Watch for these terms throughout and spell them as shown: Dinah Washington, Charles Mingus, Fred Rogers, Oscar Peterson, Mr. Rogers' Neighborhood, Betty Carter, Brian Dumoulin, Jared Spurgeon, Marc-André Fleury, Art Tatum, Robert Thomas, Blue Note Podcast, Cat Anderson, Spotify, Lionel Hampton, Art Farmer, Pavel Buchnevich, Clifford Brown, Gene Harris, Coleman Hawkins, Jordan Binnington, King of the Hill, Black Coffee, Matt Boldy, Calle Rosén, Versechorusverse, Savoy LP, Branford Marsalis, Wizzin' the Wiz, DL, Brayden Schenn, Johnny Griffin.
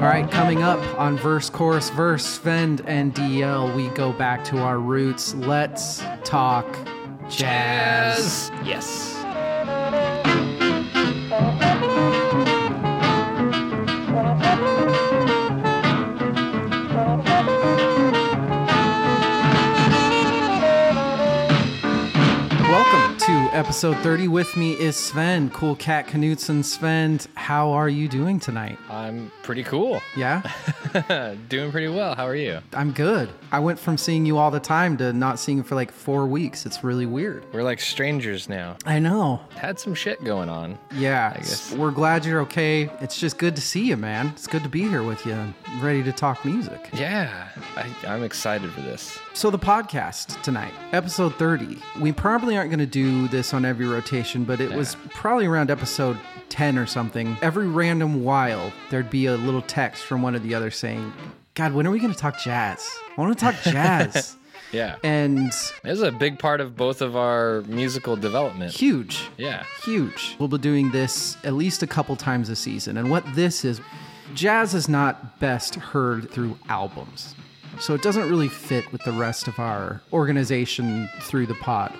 All right, coming up on Verse, Chorus, Verse, Svend and DL, we go back to our roots. Let's talk jazz. Yes. Welcome to episode 30. With me is Svend, Cool Cat Knutson. Svend, how are you doing tonight? I'm pretty cool. Yeah? Doing pretty well. How are you? I'm good. I went from seeing you all the time to not seeing you for like 4 weeks. It's really weird. We're like strangers now. I know. Had some shit going on. Yeah. I guess. We're glad you're okay. It's just good to see you, man. It's good to be here with you and ready to talk music. Yeah. I'm excited for this. So the podcast tonight, episode 30, we probably aren't going to do this on every rotation, but it was probably around episode 10 or something. Every random while, there'd be a little text from one or the other saying, God, when are we going to talk jazz? I want to talk jazz. Yeah. And this is a big part of both of our musical development. Huge. Yeah. Huge. We'll be doing this at least a couple times a season. And what this is, jazz is not best heard through albums. So it doesn't really fit with the rest of our organization through the pod.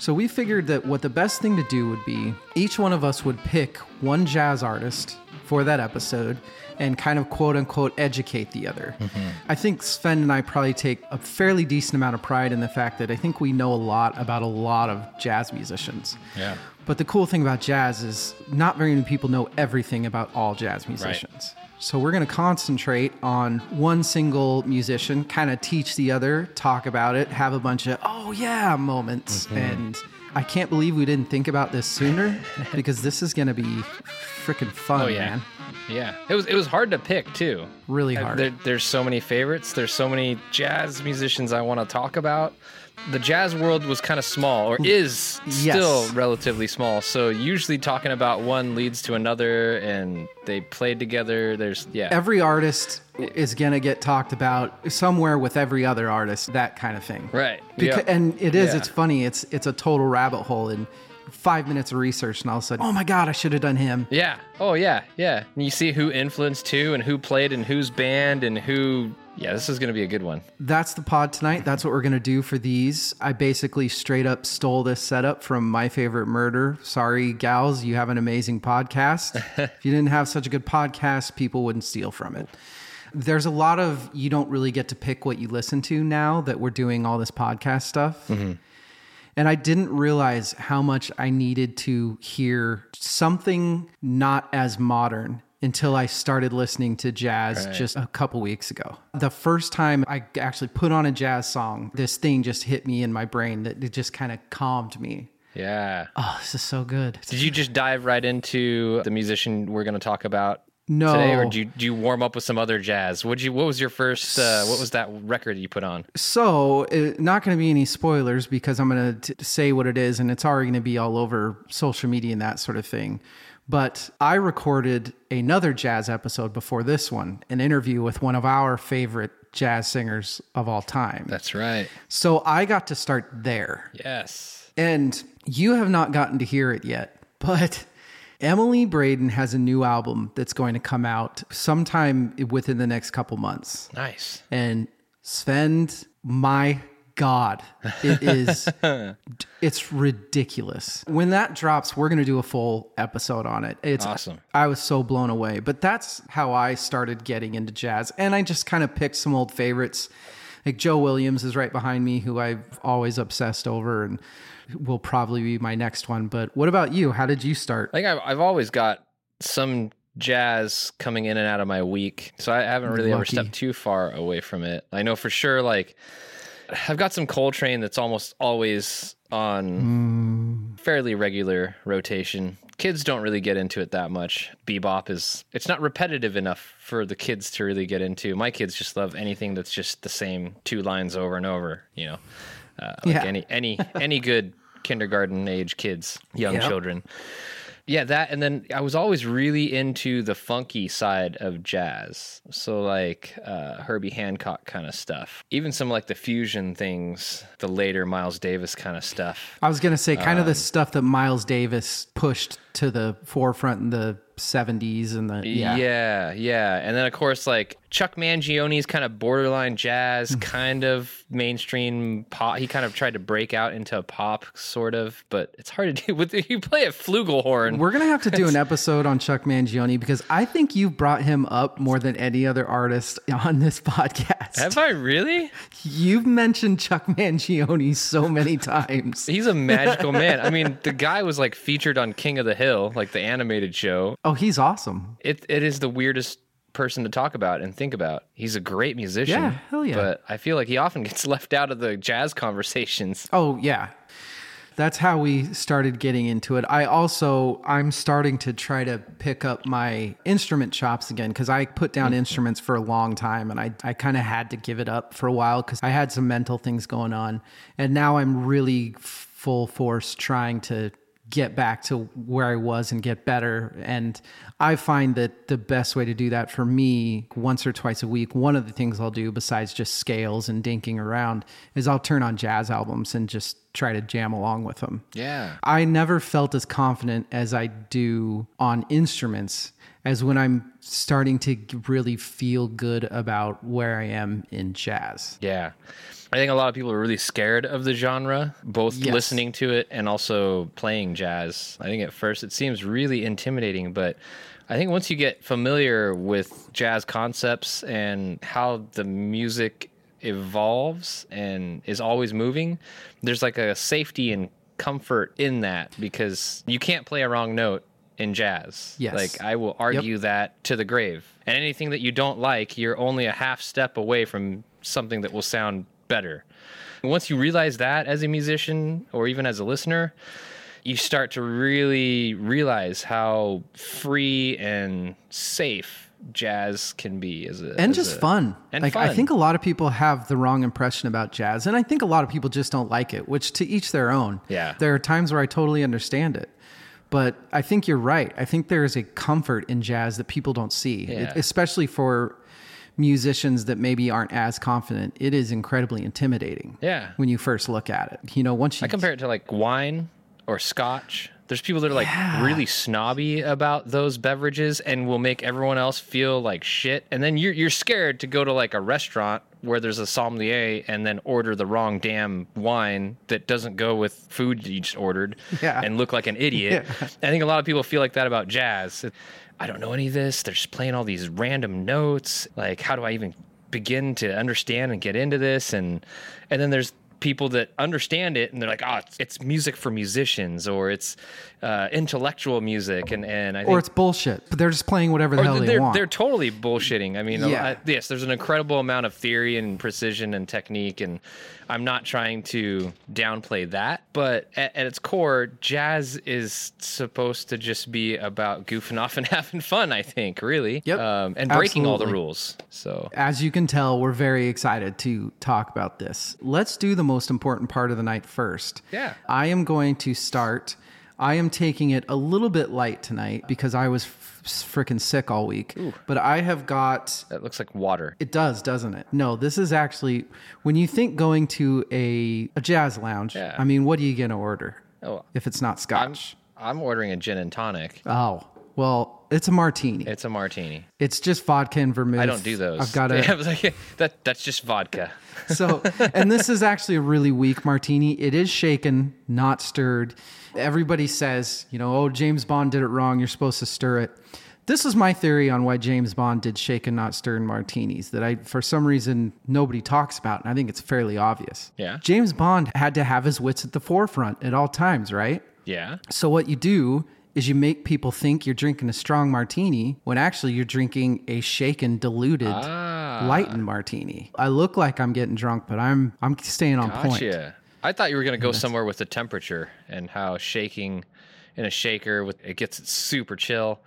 So we figured that what the best thing to do would be each one of us would pick one jazz artist for that episode and kind of quote unquote educate the other. Mm-hmm. I think Svend and I probably take a fairly decent amount of pride in the fact that I think we know a lot about a lot of jazz musicians. Yeah. But the cool thing about jazz is not very many people know everything about all jazz musicians. Right. So we're going to concentrate on one single musician, kind of teach the other, talk about it, have a bunch of, oh yeah, moments. Mm-hmm. And I can't believe we didn't think about this sooner because this is going to be freaking fun, man. Yeah. It was hard to pick too. Really hard. There's so many favorites. There's so many jazz musicians I want to talk about. The jazz world was kind of small, or is still relatively small. So usually talking about one leads to another, and they played together. Every artist is going to get talked about somewhere with every other artist, that kind of thing. Right. Yep. And it is, it's funny. It's a total rabbit hole, and 5 minutes of research and all of a sudden, oh my God, I should have done him. Yeah. Oh yeah. Yeah. And you see who influenced who and who played and whose band and who... Yeah, this is going to be a good one. That's the pod tonight. That's what we're going to do for these. I basically straight up stole this setup from My Favorite Murder. Sorry, gals, you have an amazing podcast. If you didn't have such a good podcast, people wouldn't steal from it. There's a lot of you don't really get to pick what you listen to now that we're doing all this podcast stuff. Mm-hmm. And I didn't realize how much I needed to hear something not as modern until I started listening to jazz just a couple weeks ago. The first time I actually put on a jazz song, this thing just hit me in my brain that it just kind of calmed me. Yeah. Oh, this is so good. Did you just dive right into the musician we're going to talk about today, or do you warm up with some other jazz? What was your first? What was that record you put on? So, not going to be any spoilers because I'm going to say what it is, and it's already going to be all over social media and that sort of thing. But I recorded another jazz episode before this one, an interview with one of our favorite jazz singers of all time. That's right. So I got to start there. Yes. And you have not gotten to hear it yet, but Emily Braden has a new album that's going to come out sometime within the next couple months. Nice. And Svend, my God, it is, it's ridiculous. When that drops, we're going to do a full episode on it. It's awesome. I was so blown away, but that's how I started getting into jazz. And I just kind of picked some old favorites. Like Joe Williams is right behind me, who I've always obsessed over and will probably be my next one. But what about you? How did you start? I think I've always got some jazz coming in and out of my week. So I haven't really ever stepped too far away from it. I know for sure, like, I've got some Coltrane that's almost always on fairly regular rotation. Kids don't really get into it that much. Bebop it's not repetitive enough for the kids to really get into. My kids just love anything that's just the same two lines over and over, you know, like any good kindergarten age kids, young children. Yeah, that, and then I was always really into the funky side of jazz. So like Herbie Hancock kind of stuff. Even some like the fusion things, the later Miles Davis kind of stuff. I was going to say kind of the stuff that Miles Davis pushed to the forefront in the 70s and the yeah. And then of course like Chuck Mangione's kind of borderline jazz, kind of mainstream pop. He kind of tried to break out into pop sort of, but it's hard to do with you play a flugelhorn. We're gonna have to do an episode on Chuck Mangione because I think you've brought him up more than any other artist on this podcast. Have I really? You've mentioned Chuck Mangione so many times. He's a magical man. I mean, the guy was like featured on King of the Hill, like the animated show. Oh, he's awesome. It is the weirdest person to talk about and think about. He's a great musician. Yeah, hell yeah. But I feel like he often gets left out of the jazz conversations. Oh, yeah. That's how we started getting into it. I'm starting to try to pick up my instrument chops again because I put down instruments for a long time and I kind of had to give it up for a while because I had some mental things going on. And now I'm really full force trying to get back to where I was and get better. And I find that the best way to do that for me, once or twice a week, one of the things I'll do besides just scales and dinking around is I'll turn on jazz albums and just try to jam along with them. Yeah. I never felt as confident as I do on instruments as when I'm starting to really feel good about where I am in jazz. Yeah. I think a lot of people are really scared of the genre, both listening to it and also playing jazz. I think at first it seems really intimidating, but I think once you get familiar with jazz concepts and how the music evolves and is always moving, there's like a safety and comfort in that because you can't play a wrong note in jazz. Yes. Like I will argue that to the grave. And anything that you don't like, you're only a half step away from something that will sound better. And once you realize that as a musician or even as a listener, you start to really realize how free and safe jazz can be fun. And like, fun. I think a lot of people have the wrong impression about jazz, and I think a lot of people just don't like it, which to each their own. Yeah. There are times where I totally understand it. But I think you're right. I think there is a comfort in jazz that people don't see, especially for musicians that maybe aren't as confident. It is incredibly intimidating. Yeah. When you first look at it, once I compare it to like wine or scotch, there's people that are like really snobby about those beverages and will make everyone else feel like shit. And then you're scared to go to like a restaurant where there's a sommelier and then order the wrong damn wine that doesn't go with food you just ordered and look like an idiot. Yeah. I think a lot of people feel like that about jazz. I don't know any of this. They're just playing all these random notes. Like, how do I even begin to understand and get into this? And then there's people that understand it, and they're like, oh, it's music for musicians, or it's intellectual music. And I think, or it's bullshit, but they're just playing whatever the hell they want. They're totally bullshitting. I mean, yes, there's an incredible amount of theory and precision and technique, and I'm not trying to downplay that, but at its core, jazz is supposed to just be about goofing off and having fun, I think, really. Yep. And breaking all the rules. So, as you can tell, we're very excited to talk about this. Let's do the most important part of the night first. Yeah. I am taking it a little bit light tonight because I was freaking sick all week. Ooh. But I have got... That looks like water. It does, doesn't it? No, this is actually... When you think going to a jazz lounge, I mean, what are you going to order if it's not scotch? I'm ordering a gin and tonic. Oh, well... It's a martini. It's just vodka and vermouth. I don't do those. I've got that's just vodka. So, and this is actually a really weak martini. It is shaken, not stirred. Everybody says, James Bond did it wrong. You're supposed to stir it. This is my theory on why James Bond did shaken, not stirred martinis that for some reason, nobody talks about. And I think it's fairly obvious. Yeah. James Bond had to have his wits at the forefront at all times, right? Yeah. So what you do is you make people think you're drinking a strong martini when actually you're drinking a shaken, diluted, lightened martini. I look like I'm getting drunk, but I'm staying on point. I thought you were going to go somewhere with the temperature and how shaking in a shaker, it gets super chill.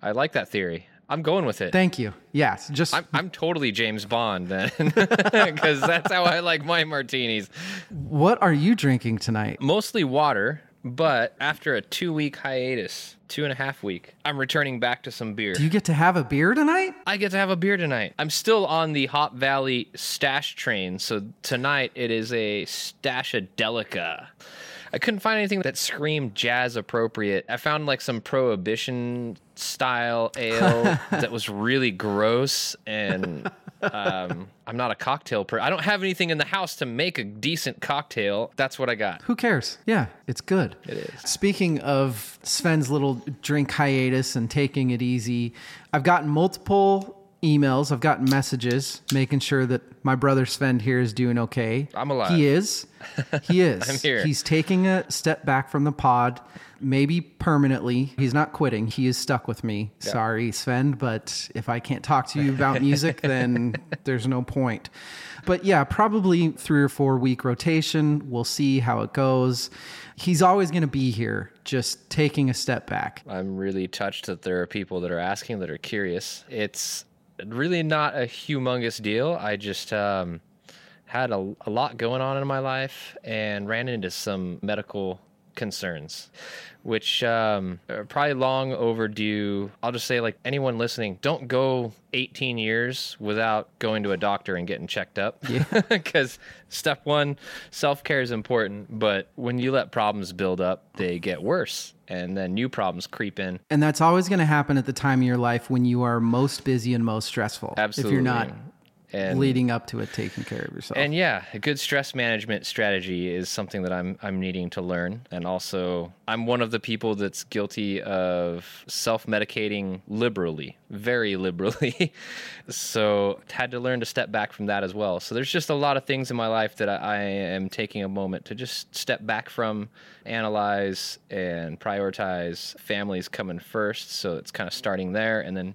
I like that theory. I'm going with it. Thank you. Yes. I'm totally James Bond then, because that's how I like my martinis. What are you drinking tonight? Mostly water. But after a 2-week hiatus, 2.5 week, I'm returning back to some beer. Do you get to have a beer tonight? I get to have a beer tonight. I'm still on the Hop Valley stash train, so tonight it is a Stashadelica. I couldn't find anything that screamed jazz appropriate. I found like some prohibition style ale that was really gross, and I'm not a cocktail person. I don't have anything in the house to make a decent cocktail. That's what I got. Who cares? Yeah, it's good. It is. Speaking of Sven's little drink hiatus and taking it easy, I've gotten multiple emails. I've gotten messages making sure that my brother Svend here is doing okay. I'm alive. He is. I'm here. He's taking a step back from the pod, maybe permanently. He's not quitting. He is stuck with me. Yeah. Sorry, Svend, but if I can't talk to you about music, then there's no point. But yeah, probably 3 or 4 week rotation. We'll see how it goes. He's always going to be here, just taking a step back. I'm really touched that there are people that are asking, that are curious. It's really not a humongous deal. I just had a lot going on in my life and ran into some medical concerns, which are probably long overdue. I'll just say, like, anyone listening, don't go 18 years without going to a doctor and getting checked up, because step one, self-care is important, but when you let problems build up, they get worse. And then new problems creep in. And that's always going to happen at the time of your life when you are most busy and most stressful. Absolutely. If you're not leading up to it, taking care of yourself. And yeah, a good stress management strategy is something that I'm needing to learn. And also, I'm one of the people that's guilty of self-medicating liberally, very liberally. So had to learn to step back from that as well. So there's just a lot of things in my life that I am taking a moment to just step back from, analyze, and prioritize. Family's coming first, so it's kind of starting there, and then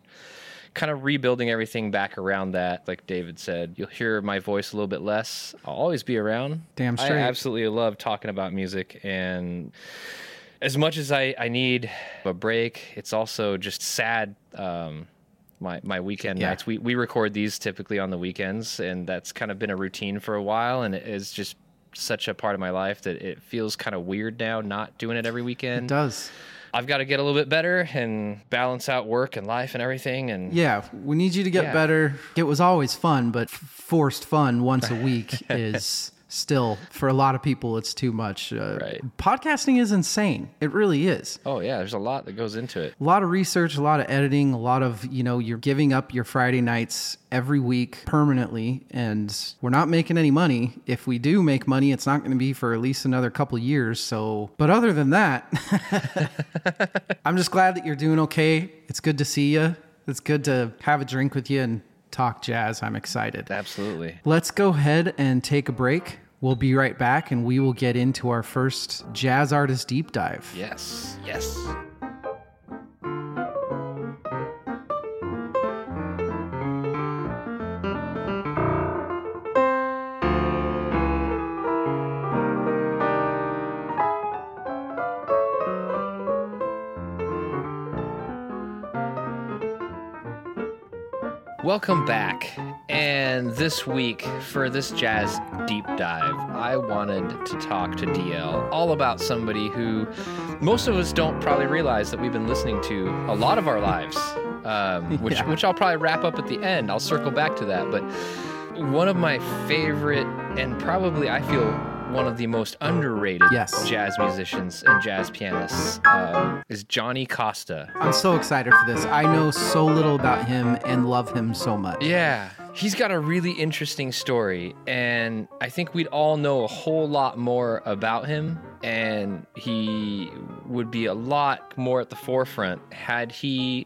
kind of rebuilding everything back around that. Like David said, you'll hear my voice a little bit less. I'll always be around. Damn straight. I absolutely love talking about music, and as much as I need a break, it's also just sad. My weekend nights. We record these typically on the weekends, and that's kind of been a routine for a while, and it is just such a part of my life that it feels kind of weird now not doing it every weekend. It does. I've got to get a little bit better and balance out work and life and everything. And yeah, we need you to get better. It was always fun, but forced fun once a week is still, for a lot of people, it's too much. Right. Podcasting is insane. It really is. Oh yeah, there's a lot that goes into it. A lot of research, a lot of editing, a lot of, you're giving up your Friday nights every week permanently, and we're not making any money. If we do make money, it's not going to be for at least another couple years. So, but other than that, I'm just glad that you're doing okay. It's good to see you. It's good to have a drink with you and talk jazz. I'm excited. Absolutely. Let's go ahead and take a break. We'll be right back, and we will get into our first jazz artist deep dive. Yes. Yes. Welcome back, and this week for this jazz deep dive, I wanted to talk to DL all about somebody who most of us don't probably realize that we've been listening to a lot of our lives, which I'll probably wrap up at the end. I'll circle back to that, but one of my favorite, and probably I feel one of the most underrated jazz musicians and jazz pianists is Johnny Costa. I'm so excited for this. I know so little about him and love him so much. Yeah. He's got a really interesting story, and I think we'd all know a whole lot more about him, and he would be a lot more at the forefront had he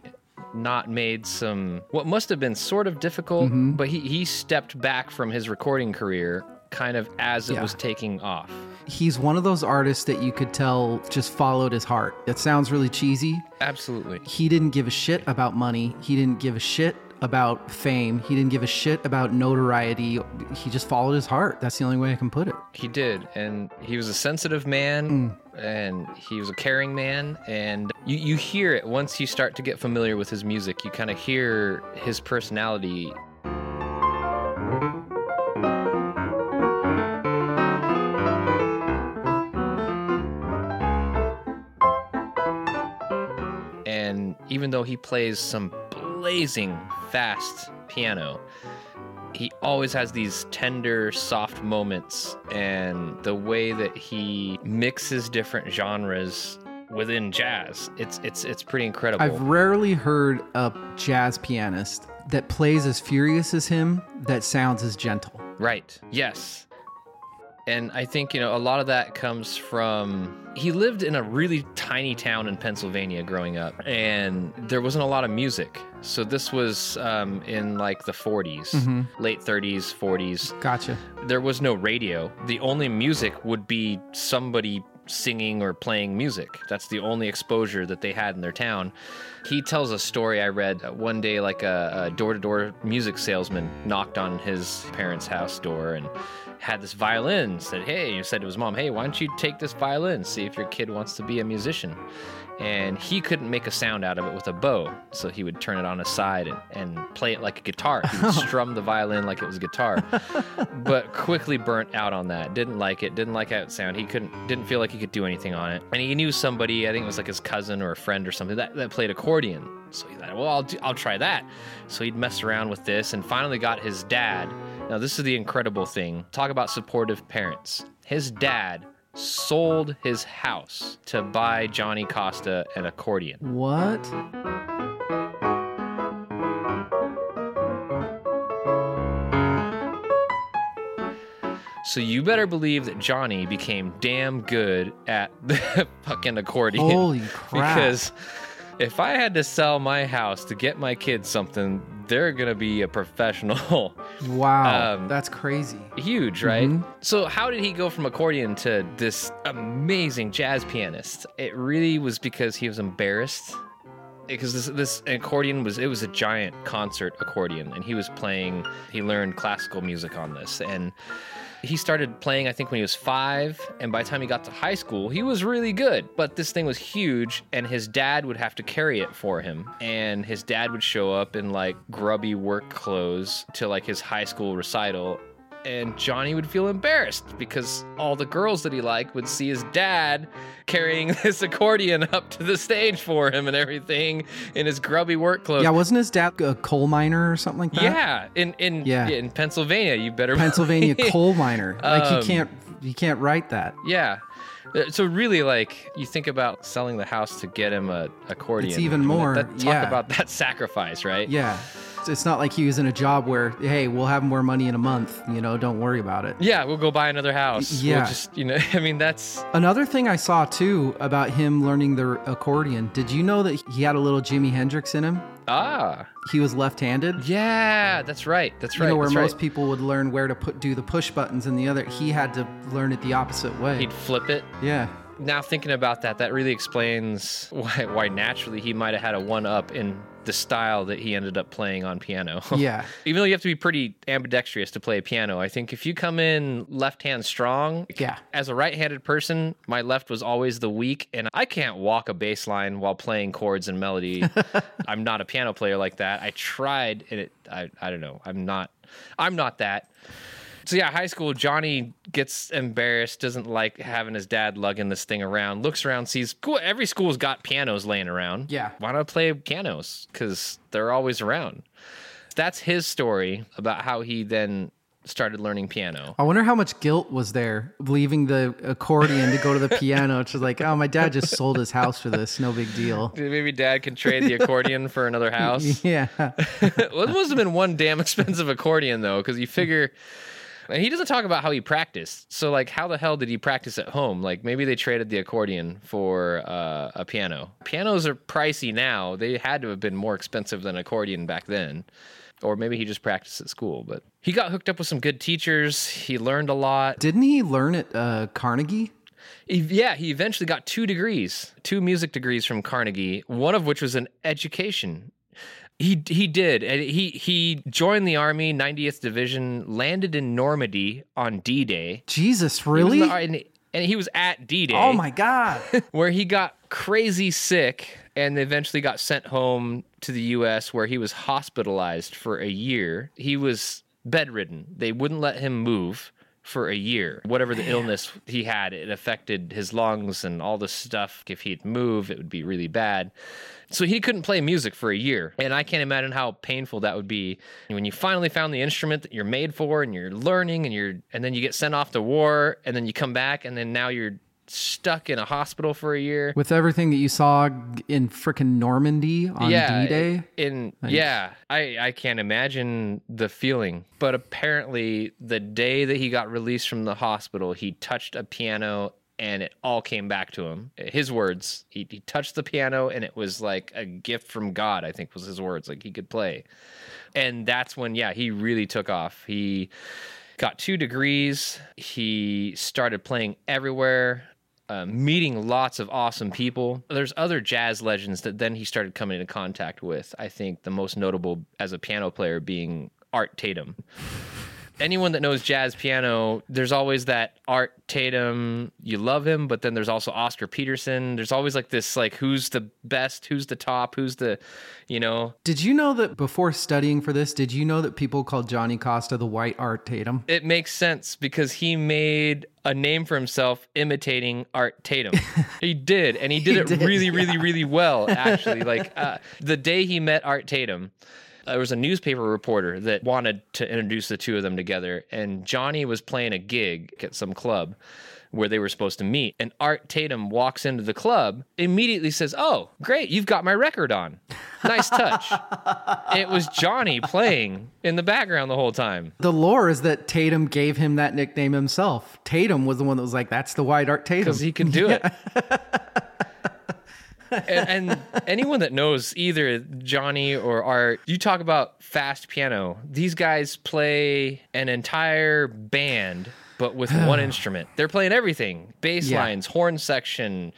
not made some, what must have been sort of difficult, but he stepped back from his recording career kind of as it was taking off. He's one of those artists that you could tell just followed his heart. It sounds really cheesy. Absolutely. He didn't give a shit about money. He didn't give a shit about fame. He didn't give a shit about notoriety. He just followed his heart. That's the only way I can put it. He did. And he was a sensitive man, and he was a caring man. And you hear it once you start to get familiar with his music. You kind of hear his personality. Even though he plays some blazing fast piano, he always has these tender, soft moments, and the way that he mixes different genres within jazz, it's pretty incredible. I've rarely heard a jazz pianist that plays as furious as him that sounds as gentle. Right. Yes. And I think, you know, a lot of that comes from, he lived in a really tiny town in Pennsylvania growing up, and there wasn't a lot of music. So this was in like the 40s, mm-hmm. late 30s, 40s. Gotcha. There was no radio. The only music would be somebody singing or playing music. That's the only exposure that they had in their town. He tells a story I read one day, like a door-to-door music salesman knocked on his parents' house door and had this violin, said, hey, you said to his mom, hey, why don't you take this violin, see if your kid wants to be a musician? And he couldn't make a sound out of it with a bow, so he would turn it on his side and play it like a guitar. He would strum the violin like it was a guitar, but quickly burnt out on that. Didn't like it, didn't like how it sounded. He didn't feel like he could do anything on it. And he knew somebody, I think it was like his cousin or a friend or something, that played accordion. So he thought, well, I'll try that. So he'd mess around with this and finally got his dad. Now, this is the incredible thing. Talk about supportive parents. His dad sold his house to buy Johnny Costa an accordion. What? So you better believe that Johnny became damn good at the fucking accordion. Holy crap. Because if I had to sell my house to get my kids something, they're going to be a professional. Wow. That's crazy. Huge, right? Mm-hmm. So how did he go from accordion to this amazing jazz pianist? It really was because he was embarrassed. Because this accordion was a giant concert accordion, and he was playing, he learned classical music on this, and he started playing, I think, when he was 5, and by the time he got to high school, he was really good. But this thing was huge, and his dad would have to carry it for him. And his dad would show up in, like, grubby work clothes to, like, his high school recital, and Johnny would feel embarrassed because all the girls that he liked would see his dad carrying this accordion up to the stage for him and everything in his grubby work clothes. Yeah, wasn't his dad a coal miner or something like that? Yeah, in Pennsylvania, you better Pennsylvania coal miner. Like you can't write that. Yeah. So really, like, you think about selling the house to get him an accordion. It's even more. Talk about that sacrifice, right? Yeah. It's not like he was in a job where, hey, we'll have more money in a month, you know, don't worry about it. Yeah, we'll go buy another house. Yeah. We'll just, you know, I mean, that's... Another thing I saw, too, about him learning the accordion, did you know that he had a little Jimi Hendrix in him? Ah. He was left-handed. Yeah, that's right. That's right. You know, where most people would learn where to do the push buttons and the other, he had to learn it the opposite way. He'd flip it. Yeah. Now thinking about that, that really explains why naturally he might have had a one-up in the style that he ended up playing on piano. Yeah. Even though you have to be pretty ambidextrous to play piano, I think if you come in left-hand strong, yeah. As a right-handed person, my left was always the weak, and I can't walk a bass line while playing chords and melody. I'm not a piano player like that. I tried, and I don't know. I'm not that. So yeah, high school, Johnny gets embarrassed, doesn't like having his dad lugging this thing around, looks around, sees, cool, every school's got pianos laying around. Yeah. Why not play pianos? Because they're always around. That's his story about how he then started learning piano. I wonder how much guilt was there leaving the accordion to go to the piano. It's like, oh, my dad just sold his house for this. No big deal. Maybe dad can trade the accordion for another house. Yeah. Well, it must have been one damn expensive accordion, though, because you figure... And he doesn't talk about how he practiced. So, like, how the hell did he practice at home? Like, maybe they traded the accordion for a piano. Pianos are pricey now. They had to have been more expensive than accordion back then. Or maybe he just practiced at school. But he got hooked up with some good teachers. He learned a lot. Didn't he learn at Carnegie? Yeah, he eventually got 2 degrees, 2 music degrees from Carnegie, one of which was in education. He did. He joined the Army, 90th Division, landed in Normandy on D-Day. Jesus, really? And he was at D-Day. Oh, my God. Where he got crazy sick and eventually got sent home to the U.S. where he was hospitalized for a year. He was bedridden. They wouldn't let him move. for a year. Whatever the illness he had, it affected his lungs and all this stuff. If he'd move, it would be really bad. So he couldn't play music for a year. And I can't imagine how painful that would be when you finally found the instrument that you're made for and you're learning and then you get sent off to war and then you come back and then now you're stuck in a hospital for a year. With everything that you saw in frickin' Normandy on D-Day? I can't imagine the feeling. But apparently the day that he got released from the hospital, he touched a piano and it all came back to him. His words, he touched the piano and it was like a gift from God, I think was his words, like he could play. And that's when, he really took off. He got 2 degrees. He started playing everywhere. Meeting lots of awesome people. There's other jazz legends that then he started coming into contact with. I think the most notable as a piano player being Art Tatum. Anyone that knows jazz piano, there's always that Art Tatum, you love him, but then there's also Oscar Peterson. There's always like this, like, who's the best, who's the top, who's the, Did you know that before studying for this, did you know that people called Johnny Costa the white Art Tatum? It makes sense because he made a name for himself imitating Art Tatum. He did it really well, actually. The day he met Art Tatum, there was a newspaper reporter that wanted to introduce the two of them together, and Johnny was playing a gig at some club where they were supposed to meet, and Art Tatum walks into the club, immediately says, "Oh, great, you've got my record on. Nice touch." It was Johnny playing in the background the whole time. The lore is that Tatum gave him that nickname himself. Tatum was the one that was like, "That's the white Art Tatum." Because he can do it. And anyone that knows either Johnny or Art, you talk about fast piano. These guys play an entire band, but with one instrument. They're playing everything. Bass lines, horn section,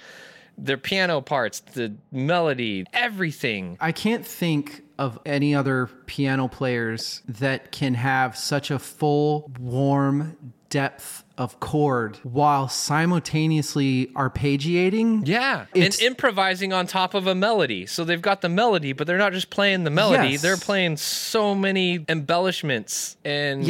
their piano parts, the melody, everything. I can't think of any other piano players that can have such a full, warm depth of chord while simultaneously arpeggiating. Yeah. And improvising on top of a melody. So they've got the melody, but they're not just playing the melody. Yes. They're playing so many embellishments and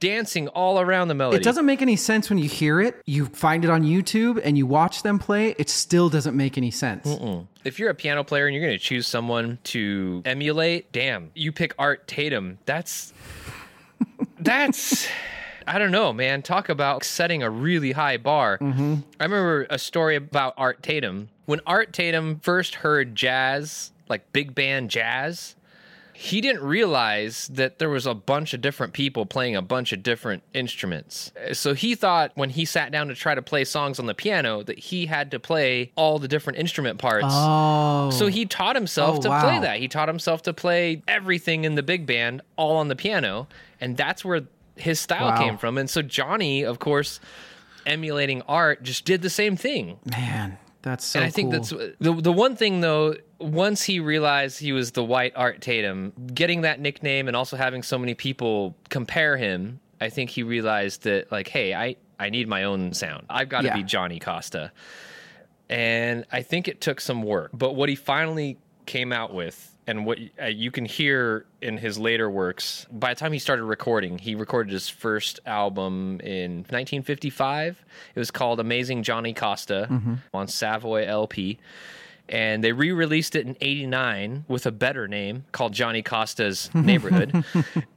dancing all around the melody. It doesn't make any sense when you hear it. You find it on YouTube and you watch them play. It still doesn't make any sense. If you're a piano player and you're going to choose someone to emulate, damn, you pick Art Tatum. That's... I don't know, man. Talk about setting a really high bar. Mm-hmm. I remember a story about Art Tatum. When Art Tatum first heard jazz, like big band jazz, he didn't realize that there was a bunch of different people playing a bunch of different instruments. So he thought when he sat down to try to play songs on the piano that he had to play all the different instrument parts. Oh. So he taught himself to play that. He taught himself to play everything in the big band all on the piano. And that's where his style came from. And so Johnny, of course, emulating Art, just did the same thing. Man, that's so cool. And I think that's the one thing, though, once he realized he was the white Art Tatum, getting that nickname and also having so many people compare him, I think he realized that, like, hey, I need my own sound. I've got to be Johnny Costa. And I think it took some work. But what he finally came out with, and what you can hear in his later works, by the time he started recording, he recorded his first album in 1955. It was called Amazing Johnny Costa on Savoy LP. And they re-released it in 1989 with a better name called Johnny Costa's Neighborhood.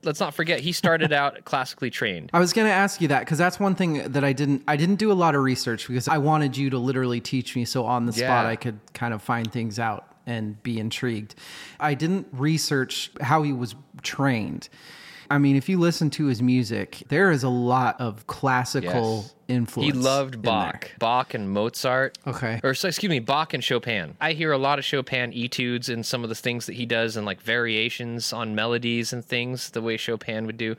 Let's not forget, he started out classically trained. I was going to ask you that, because that's one thing that I didn't do a lot of research, because I wanted you to literally teach me so on the spot I could kind of find things out and be intrigued. I didn't research how he was trained. I mean, if you listen to his music, there is a lot of classical influence. He loved Bach and Mozart. Okay. Or excuse me, Bach and Chopin. I hear a lot of Chopin etudes and some of the things that he does and like variations on melodies and things the way Chopin would do.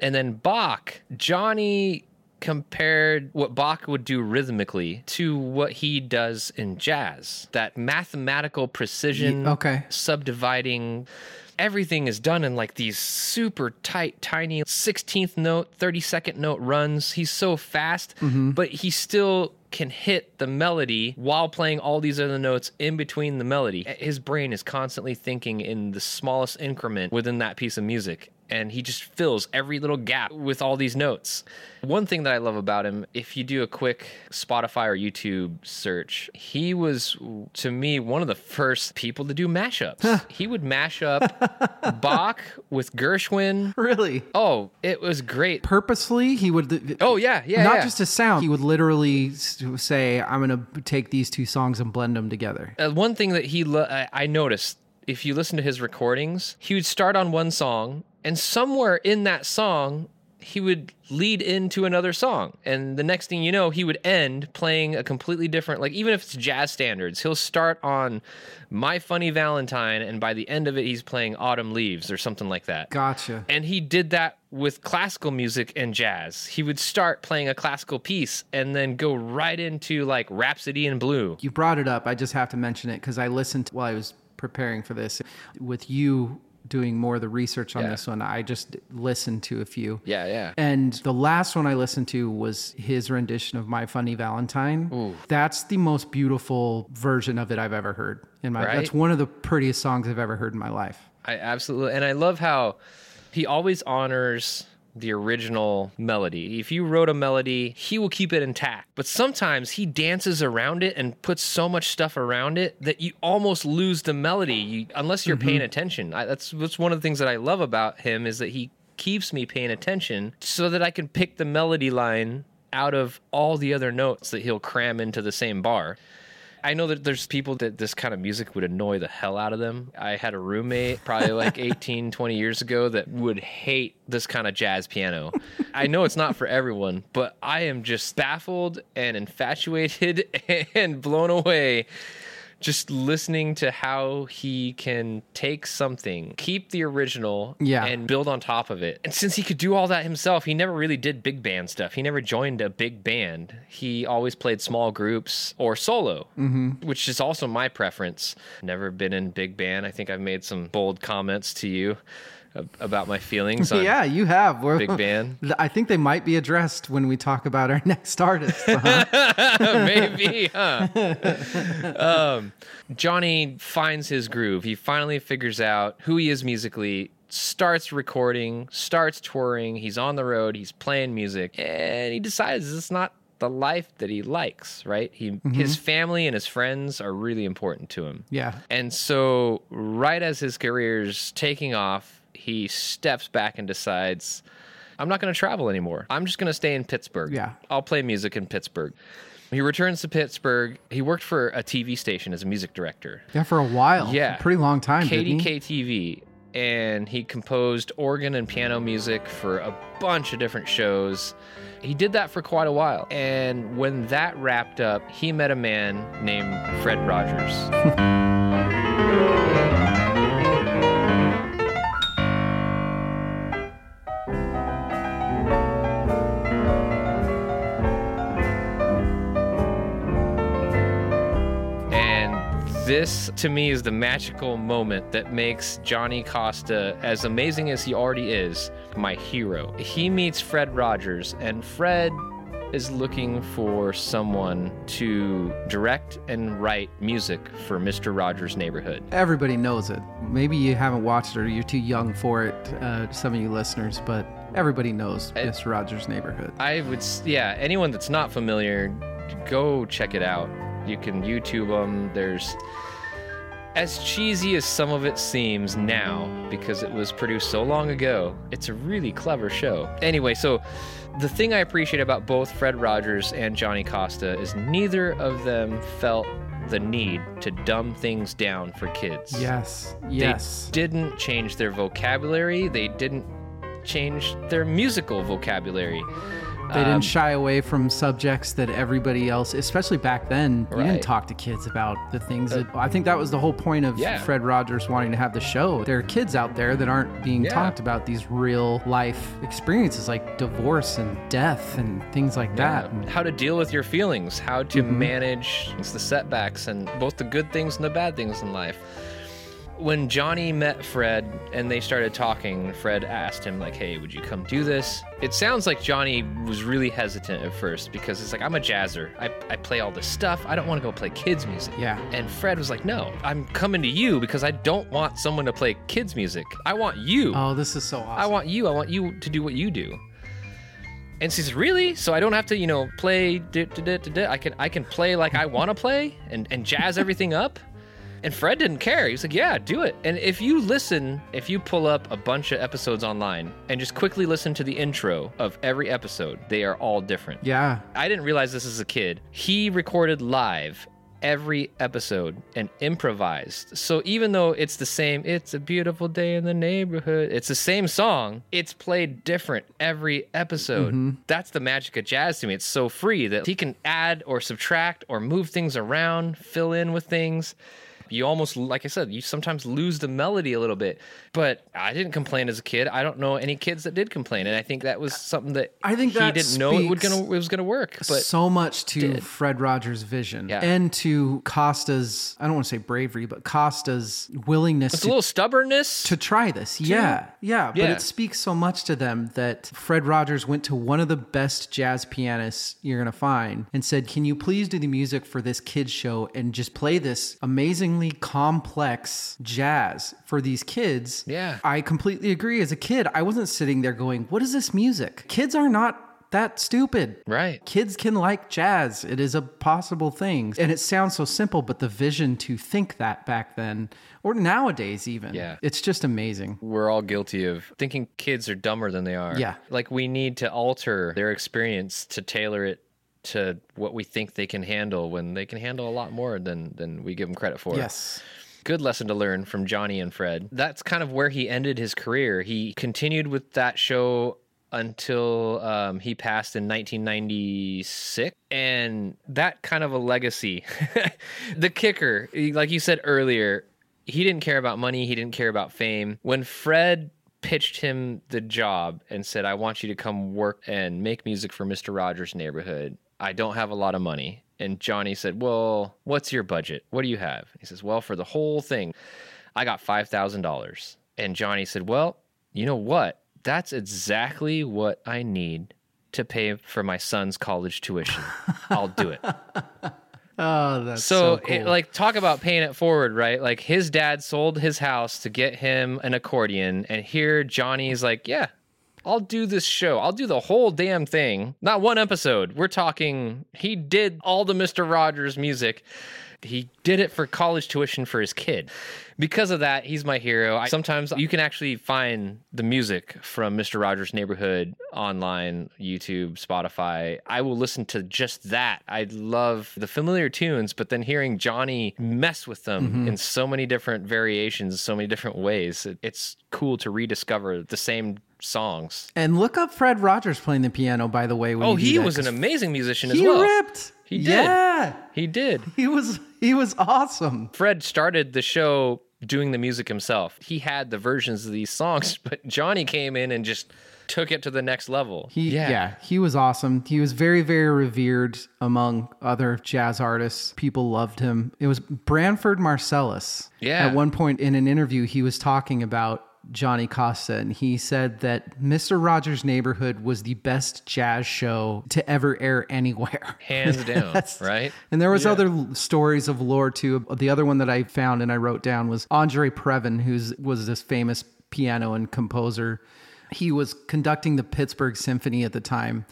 And then Bach, Johnny compared what Bach would do rhythmically to what he does in jazz. That mathematical precision, subdividing, everything is done in like these super tight, tiny 16th note, 32nd note runs. He's so fast, but he still can hit the melody while playing all these other notes in between the melody. His brain is constantly thinking in the smallest increment within that piece of music, and he just fills every little gap with all these notes. One thing that I love about him, if you do a quick Spotify or YouTube search, he was, to me, one of the first people to do mashups. Huh. He would mash up Bach with Gershwin. Really? Oh, it was great. Purposely, he would... Oh, yeah, yeah, not just a sound. He would literally say, I'm going to take these two songs and blend them together. One thing that I noticed, if you listen to his recordings, he would start on one song, and somewhere in that song, he would lead into another song. And the next thing you know, he would end playing a completely different, like even if it's jazz standards, he'll start on My Funny Valentine, and by the end of it, he's playing Autumn Leaves or something like that. Gotcha. And he did that with classical music and jazz. He would start playing a classical piece and then go right into like Rhapsody in Blue. You brought it up. I just have to mention it because I listened while I was preparing for this with you doing more of the research on this one. I just listened to a few. Yeah. And the last one I listened to was his rendition of My Funny Valentine. Ooh. That's the most beautiful version of it I've ever heard in my That's one of the prettiest songs I've ever heard in my life. I absolutely, and I love how he always honors the original melody. If you wrote a melody, he will keep it intact. But sometimes he dances around it and puts so much stuff around it that you almost lose the melody unless you're paying attention. That's one of the things that I love about him, is that he keeps me paying attention so that I can pick the melody line out of all the other notes that he'll cram into the same bar. I know that there's people that this kind of music would annoy the hell out of them. I had a roommate probably like 18, 20 years ago that would hate this kind of jazz piano. I know it's not for everyone, but I am just baffled and infatuated and blown away just listening to how he can take something, keep the original, and build on top of it. And since he could do all that himself, he never really did big band stuff. He never joined a big band. He always played small groups or solo, which is also my preference. Never been in big band. I think I've made some bold comments to you about my feelings on you have. Big band. I think they might be addressed when we talk about our next artist. Maybe, huh? Johnny finds his groove. He finally figures out who he is musically, starts recording, starts touring. He's on the road. He's playing music. And he decides it's not the life that he likes, right? His family and his friends are really important to him. Yeah. And so right as his career's taking off, he steps back and decides, I'm not going to travel anymore. I'm just going to stay in Pittsburgh. Yeah. I'll play music in Pittsburgh. He returns to Pittsburgh. He worked for a TV station as a music director. Yeah, for a while. Yeah. A pretty long time, KDKTV. And he composed organ and piano music for a bunch of different shows. He did that for quite a while. And when that wrapped up, he met a man named Fred Rogers. This, to me, is the magical moment that makes Johnny Costa, as amazing as he already is, my hero. He meets Fred Rogers, and Fred is looking for someone to direct and write music for Mr. Rogers' Neighborhood. Everybody knows it. Maybe you haven't watched it or you're too young for it, some of you listeners, but everybody knows Mr. Rogers' Neighborhood. I would, anyone that's not familiar, go check it out. You can YouTube them. There's, as cheesy as some of it seems now, because it was produced so long ago, it's a really clever show. Anyway, so the thing I appreciate about both Fred Rogers and Johnny Costa is neither of them felt the need to dumb things down for kids. Yes. They didn't change their vocabulary. They didn't change their musical vocabulary. They didn't shy away from subjects that everybody else, especially back then, you didn't talk to kids about the things that... I think that was the whole point of Fred Rogers wanting to have the show. There are kids out there that aren't being talked about these real life experiences like divorce and death and things like that. How to deal with your feelings, how to manage the setbacks and both the good things and the bad things in life. when Johnny met Fred and they started talking, Fred asked him, like, hey, would you come do this? It sounds like Johnny was really hesitant at first because it's like, I'm a jazzer. I play all this stuff. I don't want to go play kids' music. Yeah. And Fred was like, no, I'm coming to you because I don't want someone to play kids' music. I want you. Oh, this is so awesome. I want you to do what you do. And she says, really? So I don't have to, you know, play. I can play like I want to play and jazz everything up. And Fred didn't care. He was like, yeah, do it. And if you pull up a bunch of episodes online and just quickly listen to the intro of every episode, they are all different. Yeah. I didn't realize this as a kid. He recorded live every episode and improvised. So even though it's the same, it's a beautiful day in the neighborhood, it's the same song, it's played different every episode. Mm-hmm. That's the magic of jazz to me. It's so free that he can add or subtract or move things around, fill in with things. You almost, like I said, you sometimes lose the melody a little bit. But I didn't complain as a kid. I don't know any kids that did complain. And I think that was something that he didn't know it was going to work. But so much to Fred Rogers' vision and to Costa's, I don't want to say bravery, but Costa's willingness. It's a little stubbornness. To try this. Yeah. But it speaks so much to them that Fred Rogers went to one of the best jazz pianists you're going to find and said, can you please do the music for this kid's show and just play this amazing complex jazz for these kids. Yeah. I completely agree. As a kid, I wasn't sitting there going, what is this music? Kids are not that stupid. Right. Kids can like jazz. It is a possible thing. And it sounds so simple, but the vision to think that back then, or nowadays even, it's just amazing. We're all guilty of thinking kids are dumber than they are. Yeah. Like we need to alter their experience to tailor it to what we think they can handle when they can handle a lot more than we give them credit for. Yes. Good lesson to learn from Johnny and Fred. That's kind of where he ended his career. He continued with that show until he passed in 1996. And that kind of a legacy. The kicker, like you said earlier, he didn't care about money. He didn't care about fame. When Fred pitched him the job and said, I want you to come work and make music for Mr. Rogers' Neighborhood, I don't have a lot of money. And Johnny said, well, what's your budget? What do you have? He says, well, for the whole thing, I got $5,000. And Johnny said, well, you know what? That's exactly what I need to pay for my son's college tuition. I'll do it. Oh, that's so cool. Talk about paying it forward, right? Like, his dad sold his house to get him an accordion, and here Johnny's like, yeah, I'll do this show. I'll do the whole damn thing. Not one episode. We're talking, he did all the Mr. Rogers music. He did it for college tuition for his kid. Because of that, he's my hero. Sometimes you can actually find the music from Mr. Rogers' Neighborhood online, YouTube, Spotify. I will listen to just that. I love the familiar tunes, but then hearing Johnny mess with them in so many different variations, so many different ways. It's cool to rediscover the same songs. And look up Fred Rogers playing the piano, by the way. He was an amazing musician as well. He ripped. He did. Yeah. He did. He was awesome. Fred started the show doing the music himself. He had the versions of these songs, but Johnny came in and just took it to the next level. He was awesome. He was very, very revered among other jazz artists. People loved him. It was Branford Marsalis. Yeah. At one point in an interview, he was talking about Johnny Costa, and he said that Mr. Rogers' Neighborhood was the best jazz show to ever air anywhere. Hands down, right? And there was other stories of lore, too. The other one that I found and I wrote down was Andre Previn, who was this famous piano and composer. He was conducting the Pittsburgh Symphony at the time,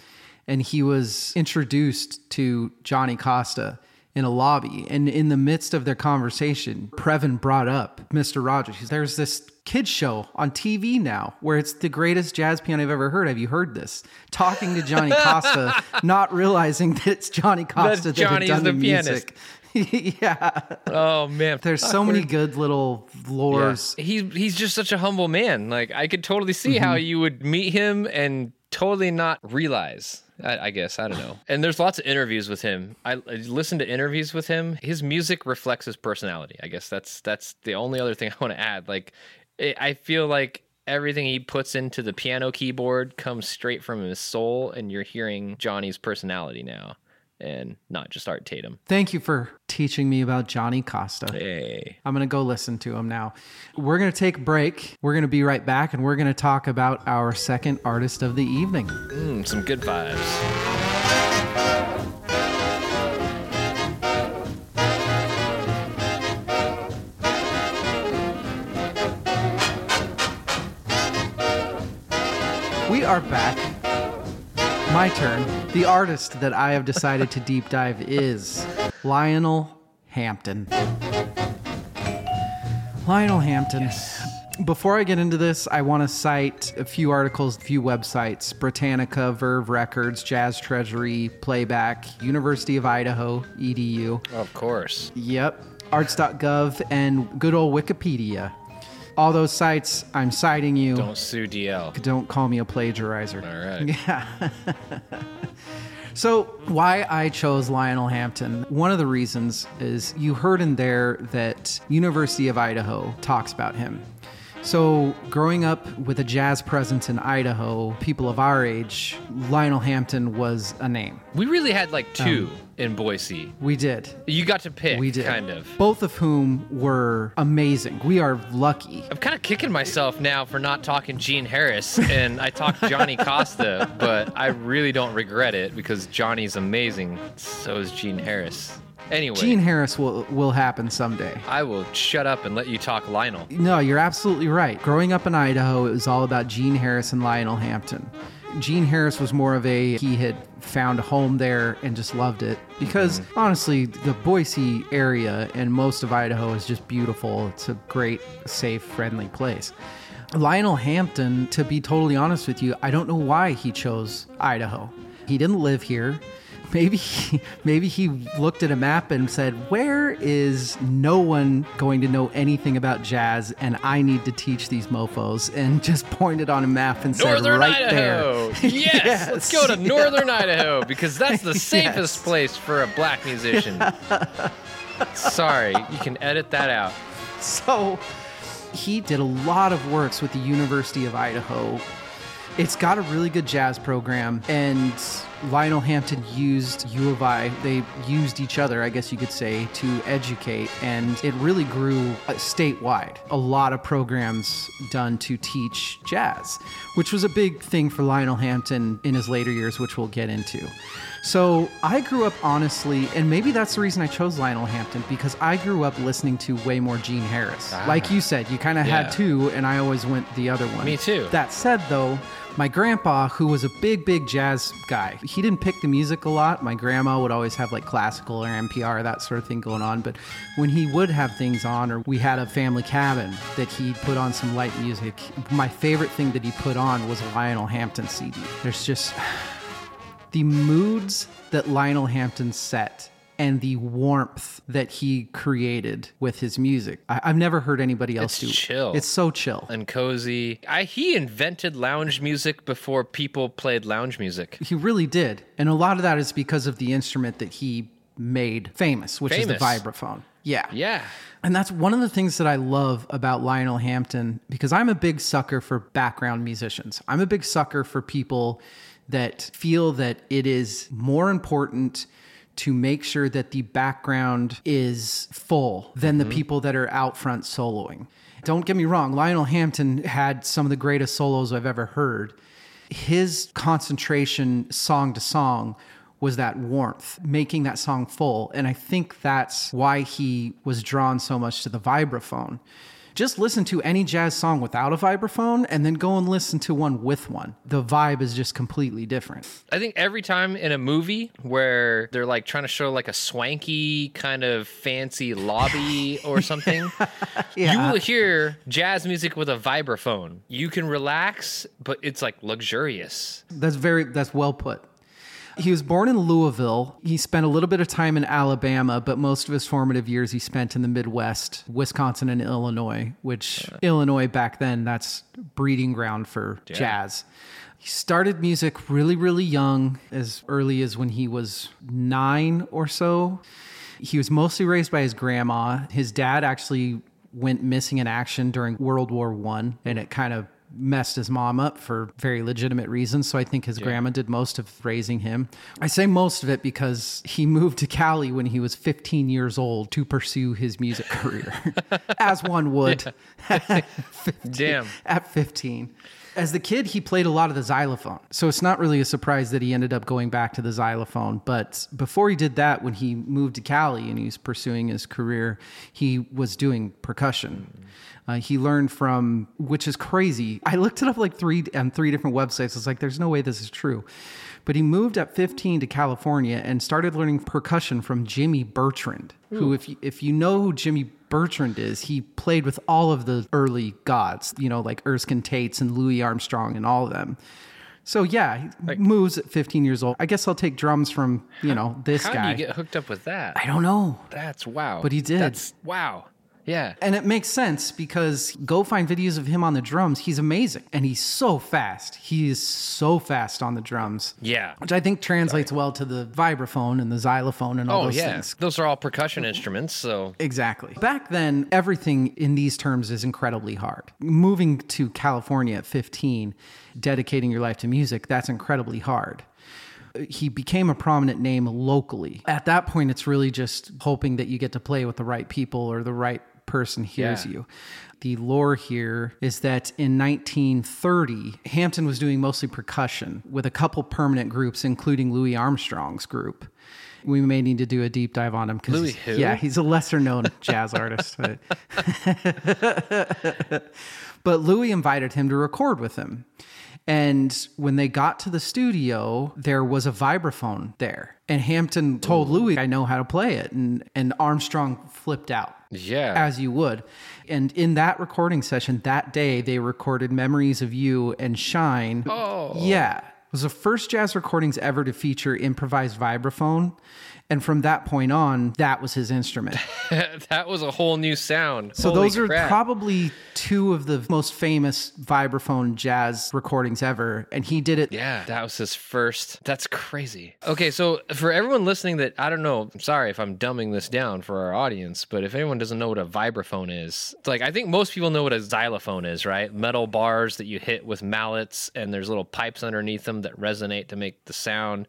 and he was introduced to Johnny Costa in a lobby. And in the midst of their conversation, Previn brought up Mr. Rogers. There's this kids show on TV now where it's the greatest jazz piano I've ever heard. Have you heard this? Talking to Johnny Costa, not realizing that it's Johnny Costa that had done the music. Pianist. Yeah. Oh man. There's so many good little lores. Yeah. He's just such a humble man. Like, I could totally see how you would meet him and totally not realize. I guess. I don't know. And there's lots of interviews with him. I listened to interviews with him. His music reflects his personality. I guess that's the only other thing I want to add. I feel like everything he puts into the piano keyboard comes straight from his soul, and you're hearing Johnny's personality now. and not just Art Tatum. Thank you for teaching me about Johnny Costa. Hey. I'm going to go listen to him now. We're going to take a break. We're going to be right back, and we're going to talk about our second artist of the evening. Some good vibes. We are back. My turn. The artist that I have decided to deep dive is Lionel Hampton. Lionel Hampton. Yes. Before I get into this, I want to cite a few articles, a few websites: Britannica, Verve Records, Jazz Treasury, Playback, University of Idaho, EDU. Of course. Yep. Arts.gov and good old Wikipedia. All those sites, I'm citing you. Don't sue DL. Don't call me a plagiarizer. All right. Yeah. So why I chose Lionel Hampton, one of the reasons is you heard in there that University of Idaho talks about him. So growing up with a jazz presence in Idaho, people of our age, Lionel Hampton was a name. We really had like two in Boise. We did. You got to pick, we did. Kind of. Both of whom were amazing. We are lucky. I'm kind of kicking myself now for not talking Gene Harris, and I talked Johnny Costa, but I really don't regret it because Johnny's amazing. So is Gene Harris. Anyway, Gene Harris will happen someday. I will shut up and let you talk Lionel. No, you're absolutely right. Growing up in Idaho, it was all about Gene Harris and Lionel Hampton. Gene Harris was more of he had found a home there and just loved it. Because honestly, the Boise area and most of Idaho is just beautiful. It's a great, safe, friendly place. Lionel Hampton, to be totally honest with you, I don't know why he chose Idaho. He didn't live here. Maybe he looked at a map and said, where is no one going to know anything about jazz, and I need to teach these mofos, and just pointed on a map and said, Northern right Idaho. There. Yes, yes, let's go to Northern Idaho, because that's the safest place for a black musician. Yeah. Sorry, you can edit that out. So he did a lot of works with the University of Idaho. It's got a really good jazz program, and Lionel Hampton used U of I. They used each other, I guess you could say, to educate, and it really grew statewide. A lot of programs done to teach jazz, which was a big thing for Lionel Hampton in his later years, which we'll get into. So I grew up, honestly, and maybe that's the reason I chose Lionel Hampton, because I grew up listening to way more Gene Harris. Like you said, you kind of had two, and I always went the other one. Me too. That said, though, my grandpa, who was a big, big jazz guy, he didn't pick the music a lot. My grandma would always have like classical or NPR, that sort of thing going on. But when he would have things on, or we had a family cabin that he'd put on some light music, my favorite thing that he put on was a Lionel Hampton CD. There's just the moods that Lionel Hampton set and the warmth that he created with his music. I've never heard anybody else do it. It's chill. It's so chill. And cozy. He invented lounge music before people played lounge music. He really did. And a lot of that is because of the instrument that he made famous, which is the vibraphone. Yeah. Yeah. And that's one of the things that I love about Lionel Hampton, because I'm a big sucker for background musicians. I'm a big sucker for people that feel that it is more important to make sure that the background is full than the people that are out front soloing. Don't get me wrong, Lionel Hampton had some of the greatest solos I've ever heard. His concentration song to song was that warmth, making that song full. And I think that's why he was drawn so much to the vibraphone. Just listen to any jazz song without a vibraphone and then go and listen to one with one. The vibe is just completely different. I think every time in a movie where they're like trying to show like a swanky kind of fancy lobby or something, you will hear jazz music with a vibraphone. You can relax, but it's like luxurious. That's well put. He was born in Louisville. He spent a little bit of time in Alabama, but most of his formative years he spent in the Midwest, Wisconsin and Illinois, which Illinois back then, that's breeding ground for jazz. He started music really, really young, as early as when he was 9 or so. He was mostly raised by his grandma. His dad actually went missing in action during World War I, and it kind of messed his mom up for very legitimate reasons. So I think his grandma did most of raising him. I say most of it because he moved to Cali when he was 15 years old to pursue his music career, as one would. At 15. As the kid, he played a lot of the xylophone. So it's not really a surprise that he ended up going back to the xylophone. But before he did that, when he moved to Cali and he was pursuing his career, he was doing percussion. Mm-hmm. He learned from, which is crazy. I looked it up like three different websites. It's like, there's no way this is true. But he moved at 15 to California and started learning percussion from Jimmy Bertrand, who, if you know who Jimmy Bertrand is, he played with all of the early gods, you know, like Erskine Tates and Louis Armstrong and all of them. So yeah, he moves at 15 years old. I guess I'll take drums from, you know, this guy. How did you get hooked up with that? I don't know. That's wow. But he did. That's wow. Yeah. And it makes sense because go find videos of him on the drums. He's amazing. And he's so fast. He is so fast on the drums. Yeah. Which I think translates well to the vibraphone and the xylophone and all those things. Those are all percussion instruments, so. Exactly. Back then, everything in these terms is incredibly hard. Moving to California at 15, dedicating your life to music, that's incredibly hard. He became a prominent name locally. At that point, it's really just hoping that you get to play with the right people or the right person hears you. The lore here is that in 1930, Hampton was doing mostly percussion with a couple permanent groups, including Louis Armstrong's group. We may need to do a deep dive on him. Louis who? Yeah, he's a lesser-known jazz artist. But Louis invited him to record with him. And when they got to the studio, there was a vibraphone there. And Hampton told Louis, I know how to play it. And Armstrong flipped out. Yeah. As you would. And in that recording session that day, they recorded Memories of You and Shine. Oh. Yeah. It was the first jazz recordings ever to feature improvised vibraphone. And from that point on, that was his instrument. That was a whole new sound. So holy those crap. Are probably two of the most famous vibraphone jazz recordings ever. And he did it. Yeah, that was his first. That's crazy. Okay, so for everyone listening that, I don't know, I'm sorry if I'm dumbing this down for our audience, but if anyone doesn't know what a vibraphone is, it's like, I think most people know what a xylophone is, right? Metal bars that you hit with mallets, and there's little pipes underneath them that resonate to make the sound.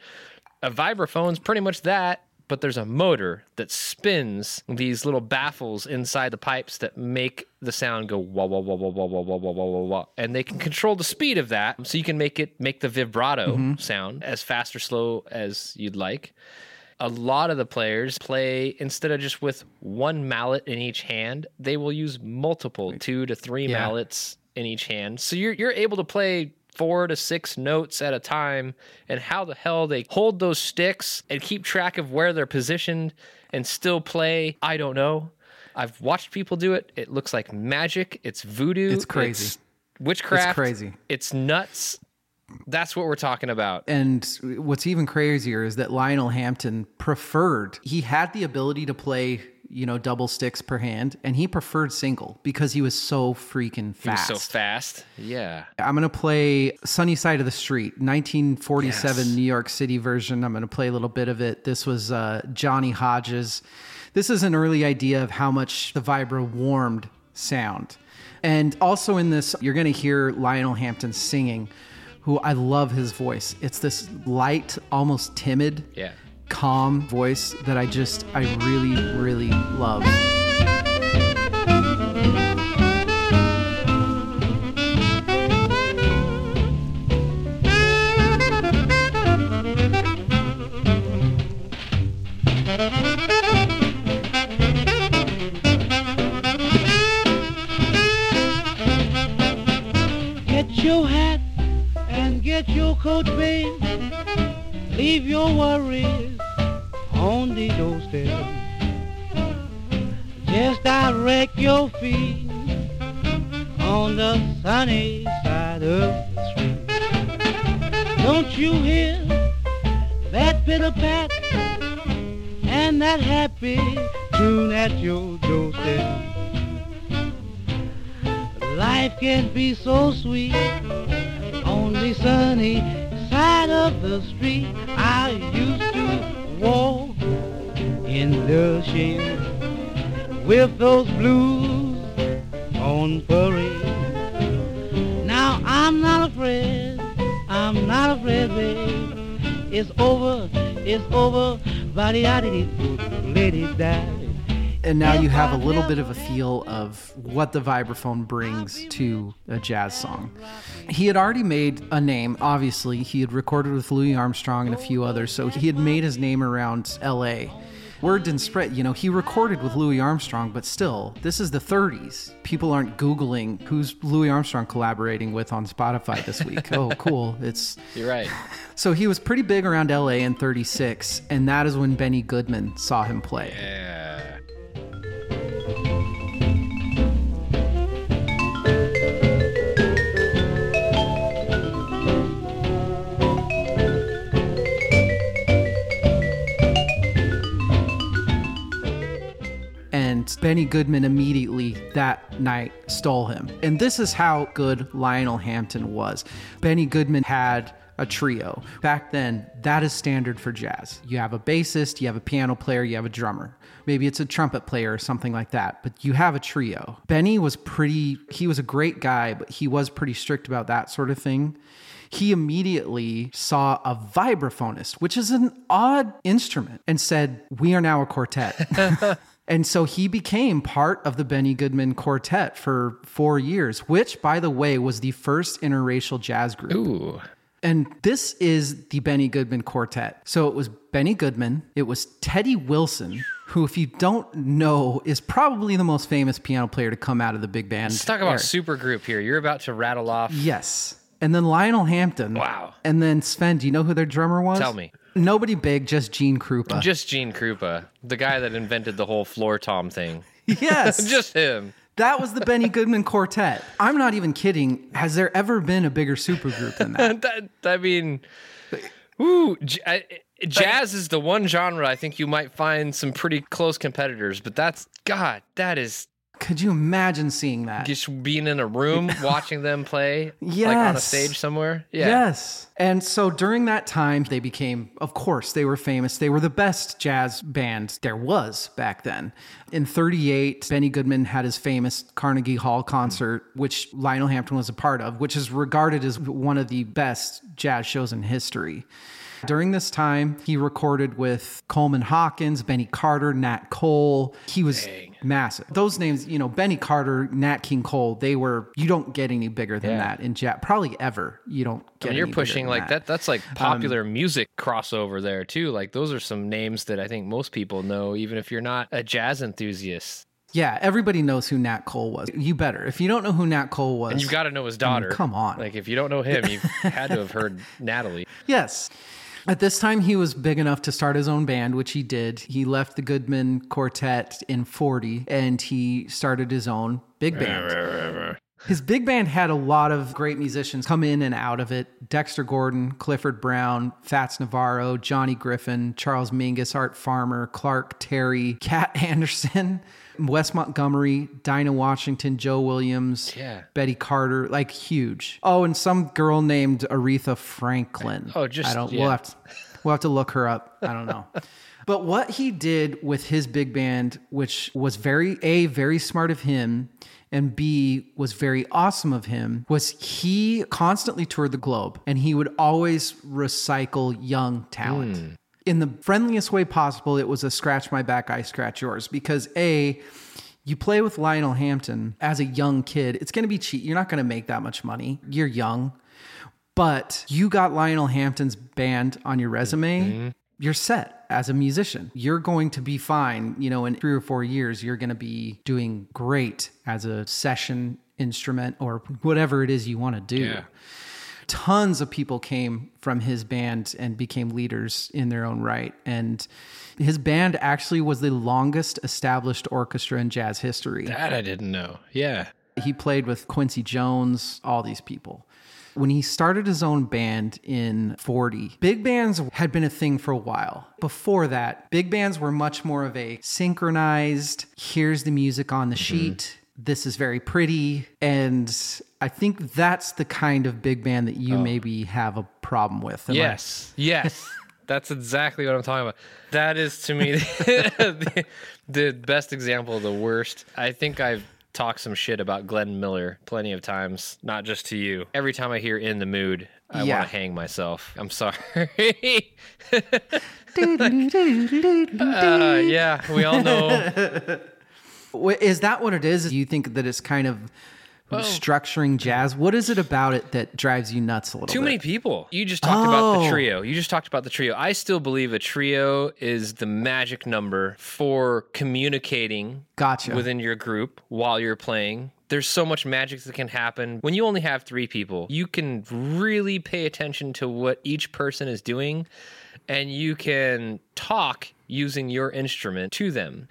A vibraphone's pretty much that, but there's a motor that spins these little baffles inside the pipes that make the sound go wah, wah, wah, wah, wah, wah, wah, wah, wah, wah, wah. And they can control the speed of that, so you can make the vibrato sound as fast or slow as you'd like. A lot of the players play, instead of just with one mallet in each hand, they will use multiple, 2 to 3 mallets in each hand. So you're able to play 4 to 6 notes at a time, and how the hell they hold those sticks and keep track of where they're positioned and still play, I don't know. I've watched people do it. It looks like magic. It's voodoo. It's crazy. It's witchcraft. It's crazy. It's nuts. That's what we're talking about. And what's even crazier is that Lionel Hampton preferred, he had the ability to play, you know, double sticks per hand, and he preferred single because he was so freaking fast. He was so fast. Yeah. I'm going to play Sunny Side of the Street, 1947 New York City version. I'm going to play a little bit of it. This was Johnny Hodges. This is an early idea of how much the vibra warmed sound. And also in this, you're going to hear Lionel Hampton singing, who I love his voice. It's this light, almost timid, calm voice that I really, really love. Get your hat and get your coat, babe. Leave your worries on the doorstep. Just direct your feet on the sunny side of the street. Don't you hear that pitter-pat and that happy tune at your doorstep? Life can be so sweet on the sunny side of the street. I used to walk in the shade with those blues on parade. Now not afraid, I'm not afraid, babe. It's over, and now you have a little bit of a feel of what the vibraphone brings to a jazz song. He had already made a name, obviously. He had recorded with Louis Armstrong and a few others, so he had made his name around L.A. Word didn't spread, you know, he recorded with Louis Armstrong, but still, this is the 30s. People aren't Googling who's Louis Armstrong collaborating with on Spotify this week. Oh, cool. It's... You're right. So he was pretty big around LA in 36, and that is when Benny Goodman saw him play. Yeah. And Benny Goodman immediately that night stole him. And this is how good Lionel Hampton was. Benny Goodman had a trio. Back then, that is standard for jazz. You have a bassist, you have a piano player, you have a drummer. Maybe it's a trumpet player or something like that, but you have a trio. Benny was pretty, he was a great guy, but he was pretty strict about that sort of thing. He immediately saw a vibraphonist, which is an odd instrument, and said, "We are now a quartet." And so he became part of the Benny Goodman Quartet for 4 years, which, by the way, was the first interracial jazz group. Ooh. And this is the Benny Goodman Quartet. So it was Benny Goodman. It was Teddy Wilson, who, if you don't know, is probably the most famous piano player to come out of the big band. Let's talk about supergroup here. You're about to rattle off. Yes. And then Lionel Hampton. Wow. And then Svend. Do you know who their drummer was? Tell me. Nobody big, just Gene Krupa. Just Gene Krupa, the guy that invented the whole floor tom thing. Yes. Just him. That was the Benny Goodman Quartet. I'm not even kidding. Has there ever been a bigger supergroup than that? I mean, ooh, jazz is the one genre I think you might find some pretty close competitors, but that's, God, that is... Could you imagine seeing that? Just being in a room, watching them play, yes, like on a stage somewhere? Yeah. Yes. And so during that time, they became, of course, they were famous. They were the best jazz band there was back then. In 38, Benny Goodman had his famous Carnegie Hall concert, which Lionel Hampton was a part of, which is regarded as one of the best jazz shows in history. During this time, he recorded with Coleman Hawkins, Benny Carter, Nat Cole. He was massive. Those names, you know, Benny Carter, Nat King Cole, they were, you don't get any bigger than that in jazz. Probably ever. You don't get any bigger than that. You're pushing like that. That's like popular music crossover there too. Like those are some names that I think most people know, even if you're not a jazz enthusiast. Yeah, everybody knows who Nat Cole was. You better. If you don't know who Nat Cole was... And you've got to know his daughter. I mean, come on. Like if you don't know him, you've had to have heard Natalie. Yes. At this time, he was big enough to start his own band, which he did. He left the Goodman Quartet in 40, and he started his own big band. His big band had a lot of great musicians come in and out of it. Dexter Gordon, Clifford Brown, Fats Navarro, Johnny Griffin, Charles Mingus, Art Farmer, Clark Terry, Cat Anderson, Wes Montgomery, Dinah Washington, Joe Williams, Betty Carter, like huge. Oh, and some girl named Aretha Franklin. Oh, just, I don't, we'll have to look her up. I don't know. But what he did with his big band, which was very smart of him, and B, was very awesome of him, was he constantly toured the globe, and he would always recycle young talent. In the friendliest way possible. It was a scratch my back, I scratch yours, because A, you play with Lionel Hampton as a young kid, it's going to be cheap. You're not going to make that much money. You're young, but you got Lionel Hampton's band on your resume. You're set as a musician. You're going to be fine. You know, in 3 or 4 years, you're going to be doing great as a session instrument or whatever it is you want to do. Yeah. Tons of people came from his band and became leaders in their own right. And his band actually was the longest established orchestra in jazz history. That I didn't know. Yeah. He played with Quincy Jones, all these people. When he started his own band in 40, big bands had been a thing for a while. Before that, big bands were much more of a synchronized, here's the music on the sheet, this is very pretty, and I think that's the kind of big band that you maybe have a problem with. Yes. That's exactly what I'm talking about. That is, to me, the best example of the worst. I think I've talk some shit about Glenn Miller plenty of times, not just to you. Every time I hear In the Mood, I want to hang myself. I'm sorry. Yeah, we all know. Is that what it is? Do you think that it's kind of structuring jazz? What is it about it that drives you nuts a little bit? Too many people. You just talked about the trio. I still believe a trio is the magic number for communicating within your group while you're playing. There's so much magic that can happen. When you only have three people, you can really pay attention to what each person is doing, and you can talk using your instrument to them.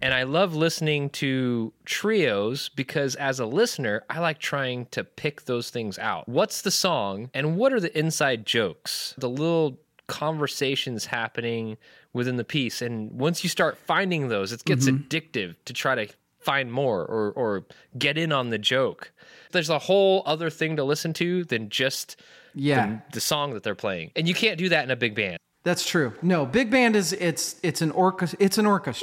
And I love listening to trios because as a listener, I like trying to pick those things out. What's the song and what are the inside jokes? The little conversations happening within the piece. And once you start finding those, it gets addictive to try to find more or get in on the joke. There's a whole other thing to listen to than just the song that they're playing. And you can't do that in a big band. That's true. No, big band is it's an orchestra. It's an orchestra.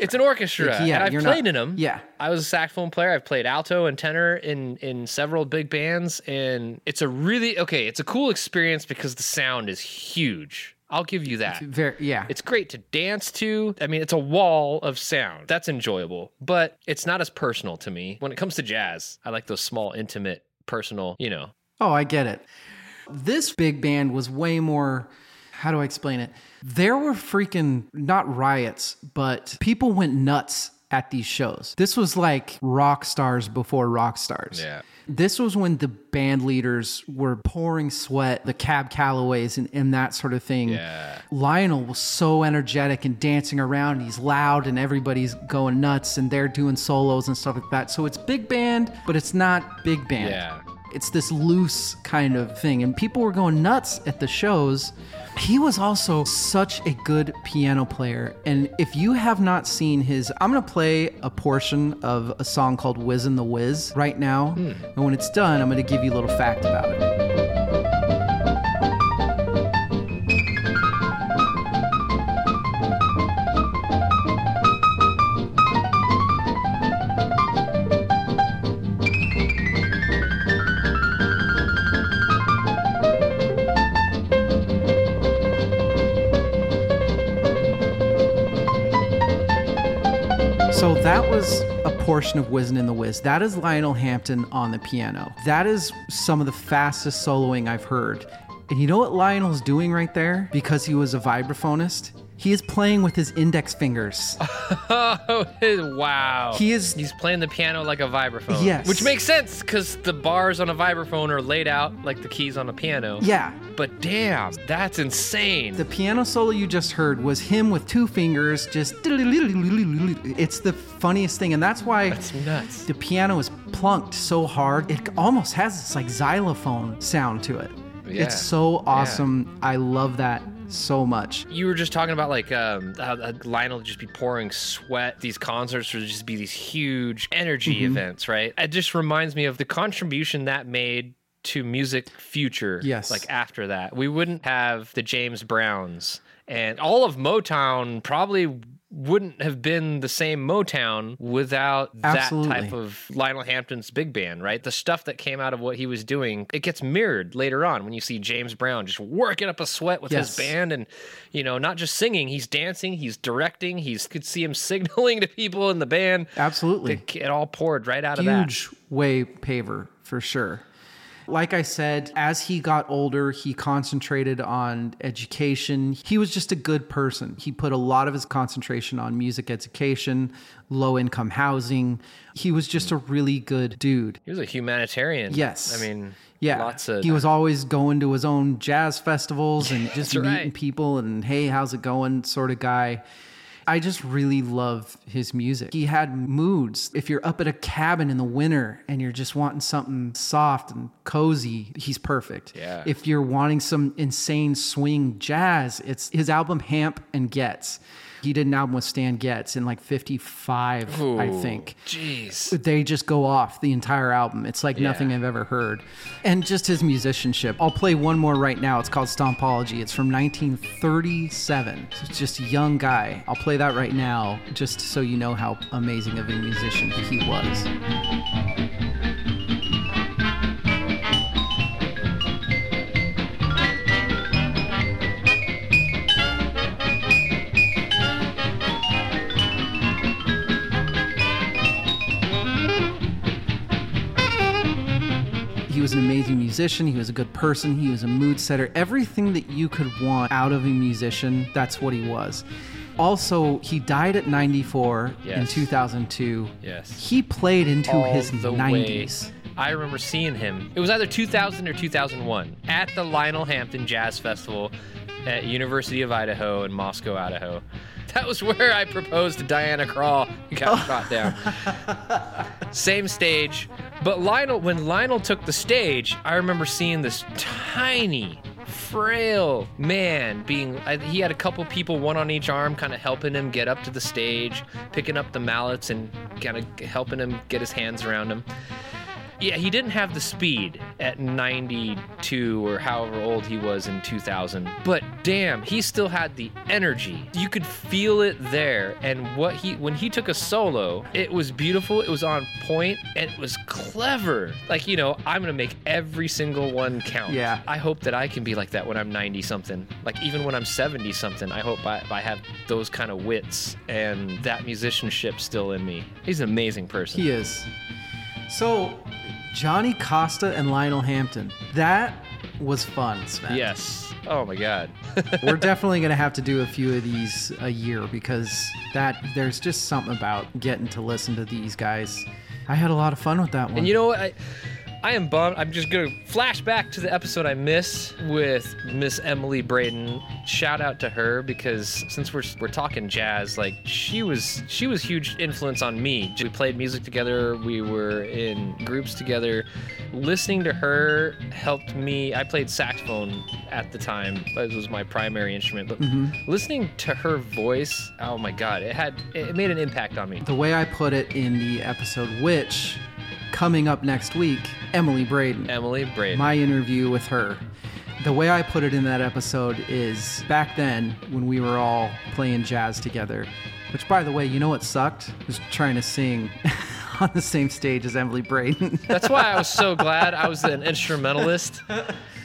Yeah, and I've played in them. Yeah, I was a saxophone player. I've played alto and tenor in several big bands, and it's a really it's a cool experience because the sound is huge. I'll give you that. It's great to dance to. I mean, it's a wall of sound. That's enjoyable, but it's not as personal to me. When it comes to jazz, I like those small, intimate, personal. You know. Oh, I get it. This big band was way more. How do I explain it? There were freaking, not riots, but people went nuts at these shows. This was like rock stars before rock stars. Yeah. This was when the band leaders were pouring sweat, the Cab Callaways and that sort of thing. Yeah. Lionel was so energetic and dancing around. And he's loud and everybody's going nuts and they're doing solos and stuff like that. So it's big band, but it's not big band. Yeah. It's this loose kind of thing. And people were going nuts at the shows. He was also such a good piano player. And if you have not seen his, I'm going to play a portion of a song called Wiz and the Wiz right now. And when it's done, I'm going to give you a little fact about it. So that was a portion of Wiz and the Wiz. That is Lionel Hampton on the piano. That is some of the fastest soloing I've heard. And you know what Lionel's doing right there? Because he was a vibraphonist, he is playing with his index fingers. Oh, wow. He's playing the piano like a vibraphone. Yes. Which makes sense because the bars on a vibraphone are laid out like the keys on a piano. Yeah. But damn, that's insane. The piano solo you just heard was him with two fingers just... It's the funniest thing. And that's why that's nuts. The piano is plunked so hard. It almost has this like xylophone sound to it. Yeah. It's so awesome. Yeah. I love that. So much. You were just talking about like how Lionel would just be pouring sweat. These concerts would just be these huge energy events, right? It just reminds me of the contribution that made to music future. Yes. Like after that, we wouldn't have the James Browns and all of Motown probably wouldn't have been the same Motown without that type of Lionel Hampton's big band, right? The stuff that came out of what he was doing, it gets mirrored later on when you see James Brown just working up a sweat with his band and, you know, not just singing, he's dancing, he's directing, he's could see him signaling to people in the band. Absolutely. It all poured right out of that. Huge way paver for sure. Like I said, as he got older, he concentrated on education. He was just a good person. He put a lot of his concentration on music education, low-income housing. He was just a really good dude. He was a humanitarian. Yes. I mean, lots of... He was always going to his own jazz festivals and just meeting people and, hey, how's it going sort of guy. I just really love his music. He had moods. If you're up at a cabin in the winter and you're just wanting something soft and cozy, he's perfect. Yeah. If you're wanting some insane swing jazz, it's his album Hamp and Getz. he did an album with Stan Getz in like 55, ooh, I think. Jeez. They just go off the entire album. It's like nothing I've ever heard. And just his musicianship. I'll play one more right now. It's called Stompology. It's from 1937. So it's just a young guy. I'll play that right now just so you know how amazing of a musician he was. He was an amazing musician. He was a good person. He was a mood setter. Everything that you could want out of a musician, that's what he was. Also, he died at 94 in 2002. Yes. He played into his 90s. I remember seeing him. It was either 2000 or 2001 at the Lionel Hampton Jazz Festival at University of Idaho in Moscow, Idaho. That was where I proposed to Diana Krall and got shot down. Same stage. But when Lionel took the stage, I remember seeing this tiny, frail man he had a couple people, one on each arm, kind of helping him get up to the stage, picking up the mallets and kind of helping him get his hands around him. Yeah, he didn't have the speed at 92 or however old he was in 2000, but damn, he still had the energy. You could feel it there, and when he took a solo, it was beautiful, it was on point, and it was clever. Like, you know, I'm going to make every single one count. Yeah. I hope that I can be like that when I'm 90-something. Like, even when I'm 70-something, I hope I have those kind of wits and that musicianship still in me. He's an amazing person. He is. So, Johnny Costa and Lionel Hampton. That was fun, Svend. Yes. Oh, my God. We're definitely going to have to do a few of these a year because there's just something about getting to listen to these guys. I had a lot of fun with that one. And you know what? I am bummed. I'm just going to flash back to the episode I missed with Miss Emily Braden. Shout out to her because since we're talking jazz, like she was huge influence on me. We played music together. We were in groups together. Listening to her helped me. I played saxophone at the time. It was my primary instrument. But listening to her voice, oh my God, it made an impact on me. The way I put it in the episode, which... coming up next week, Emily Braden. My interview with her. The way I put it in that episode is back then when we were all playing jazz together, which, by the way, you know what sucked? Was trying to sing on the same stage as Emily Braden. That's why I was so glad I was an instrumentalist.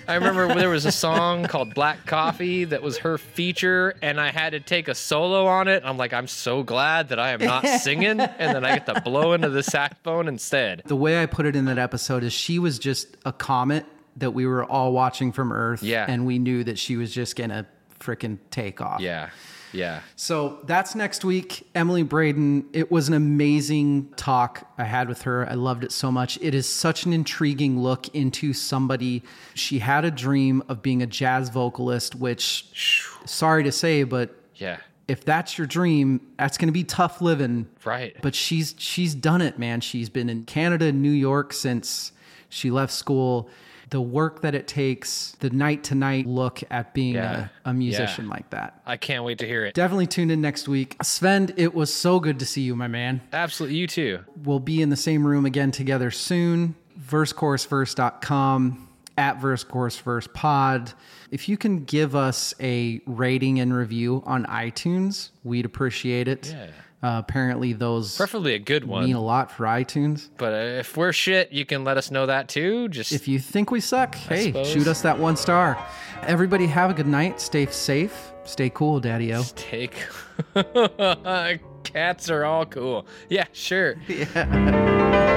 I remember there was a song called Black Coffee that was her feature, and I had to take a solo on it. I'm like, I'm so glad that I am not singing, and then I get to blow into the saxophone instead. The way I put it in that episode is she was just a comet that we were all watching from Earth, and we knew that she was just going to freaking take off. Yeah. Yeah. So that's next week. Emily Braden, it was an amazing talk I had with her. I loved it so much. It is such an intriguing look into somebody. She had a dream of being a jazz vocalist, which, sorry to say, but if that's your dream, that's going to be tough living. Right. But she's done it, man. She's been in Canada, New York since she left school. The work that it takes, the night-to-night look at being a musician like that. I can't wait to hear it. Definitely tune in next week. Svend, it was so good to see you, my man. Absolutely. You too. We'll be in the same room again together soon. VerseChorusVerse.com, @VerseChorusVersePod. If you can give us a rating and review on iTunes, we'd appreciate it. Yeah. Apparently those preferably a good one mean a lot for iTunes, but if we're shit, you can let us know that too. Just if you think we suck, shoot us that 1 star. Everybody have a good night. Stay safe. Stay cool, Daddy-O. Cats are all cool. Yeah, sure. Yeah.